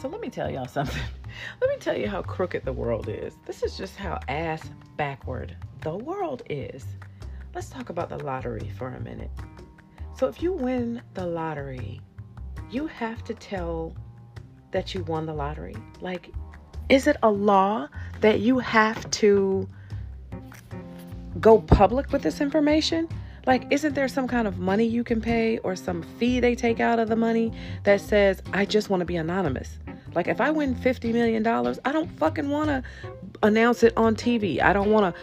So let me tell y'all something. Let me tell you how crooked the world is. This is just how ass backward the world is. Let's talk about the lottery for a minute. So if you win the lottery, you have to tell that you won the lottery. Like, is it a law that you have to go public with this information? Like, isn't there some kind of money you can pay or some fee they take out of the money that says, I just want to be anonymous? Like, if I win $50 million, I don't fucking want to announce it on TV. I don't want to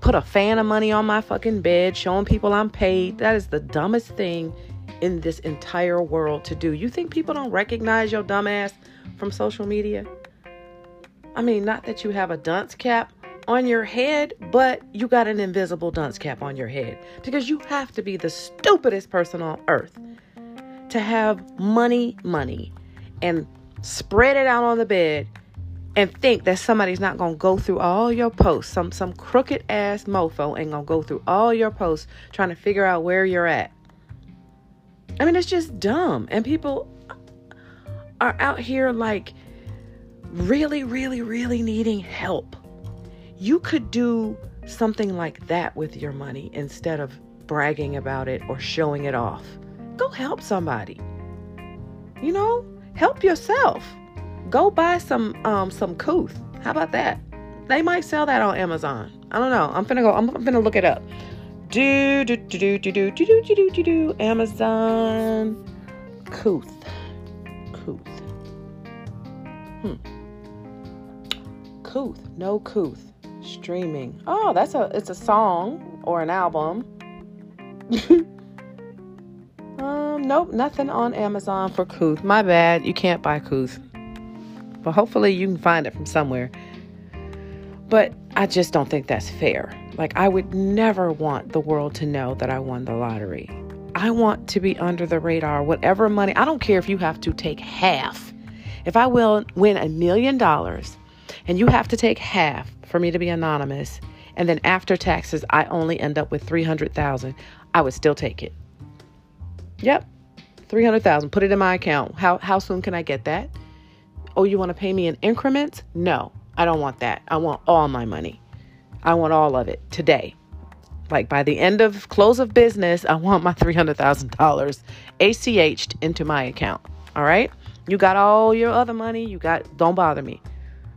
put a fan of money on my fucking bed, showing people I'm paid. That is the dumbest thing in this entire world to do. You think people don't recognize your dumb ass from social media? I mean, not that you have a dunce cap on your head, but you got an invisible dunce cap on your head, because you have to be the stupidest person on earth to have money and spread it out on the bed and think that somebody's not going to go through all your posts. Some crooked ass mofo ain't going to go through all your posts trying to figure out where you're at. I mean, it's just dumb. And people are out here like really, really, really needing help. You could do something like that with your money instead of bragging about it or showing it off. Go help somebody. You know, help yourself. Go buy some couth. How about that? They might sell that on Amazon. I don't know. I'm finna look it up. Amazon couth. Couth. No couth. Streaming. Oh, it's a song or an album. Nope, nothing on Amazon for couth. My bad, you can't buy couth. But hopefully you can find it from somewhere. But I just don't think that's fair. Like, I would never want the world to know that I won the lottery. I want to be under the radar. Whatever money, I don't care if you have to take half. If I will win $1 million and you have to take half for me to be anonymous, and then after taxes, I only end up with $300,000, I would still take it. Yep, $300,000, put it in my account. How soon can I get that? Oh, you want to pay me in increments? No, I don't want that. I want all my money. I want all of it today. Like, by the end of close of business, I want my $300,000 ACH'd into my account, all right? You got all your other money, don't bother me.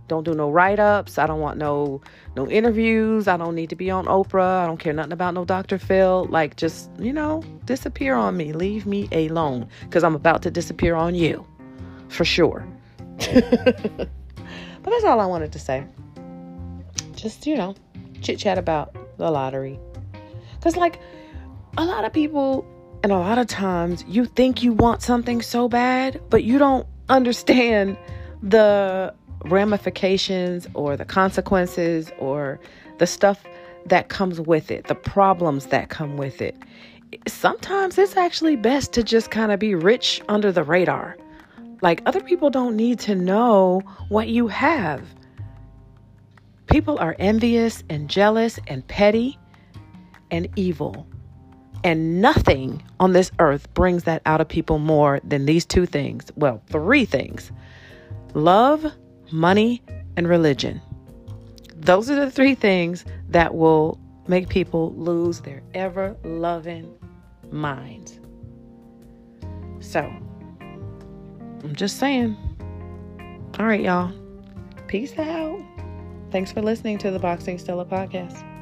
Don't do no write-ups. I don't want no interviews. I don't need to be on Oprah. I don't care nothing about no Dr. Phil. Like, just, you know, disappear on me. Leave me alone, because I'm about to disappear on you for sure. But that's all I wanted to say. Just, you know, chit-chat about the lottery. Because, like, a lot of people and a lot of times you think you want something so bad, but you don't understand the ramifications or the consequences or the stuff that comes with it, the problems that come with it. Sometimes it's actually best to just kind of be rich under the radar. Like, other people don't need to know what you have. People are envious and jealous and petty and evil. And nothing on this earth brings that out of people more than these two things. Well, three things. Love, money, and religion. Those are the three things that will make people lose their ever-loving minds. So, I'm just saying. All right, y'all. Peace out. Thanks for listening to the Boxing Stella Podcast.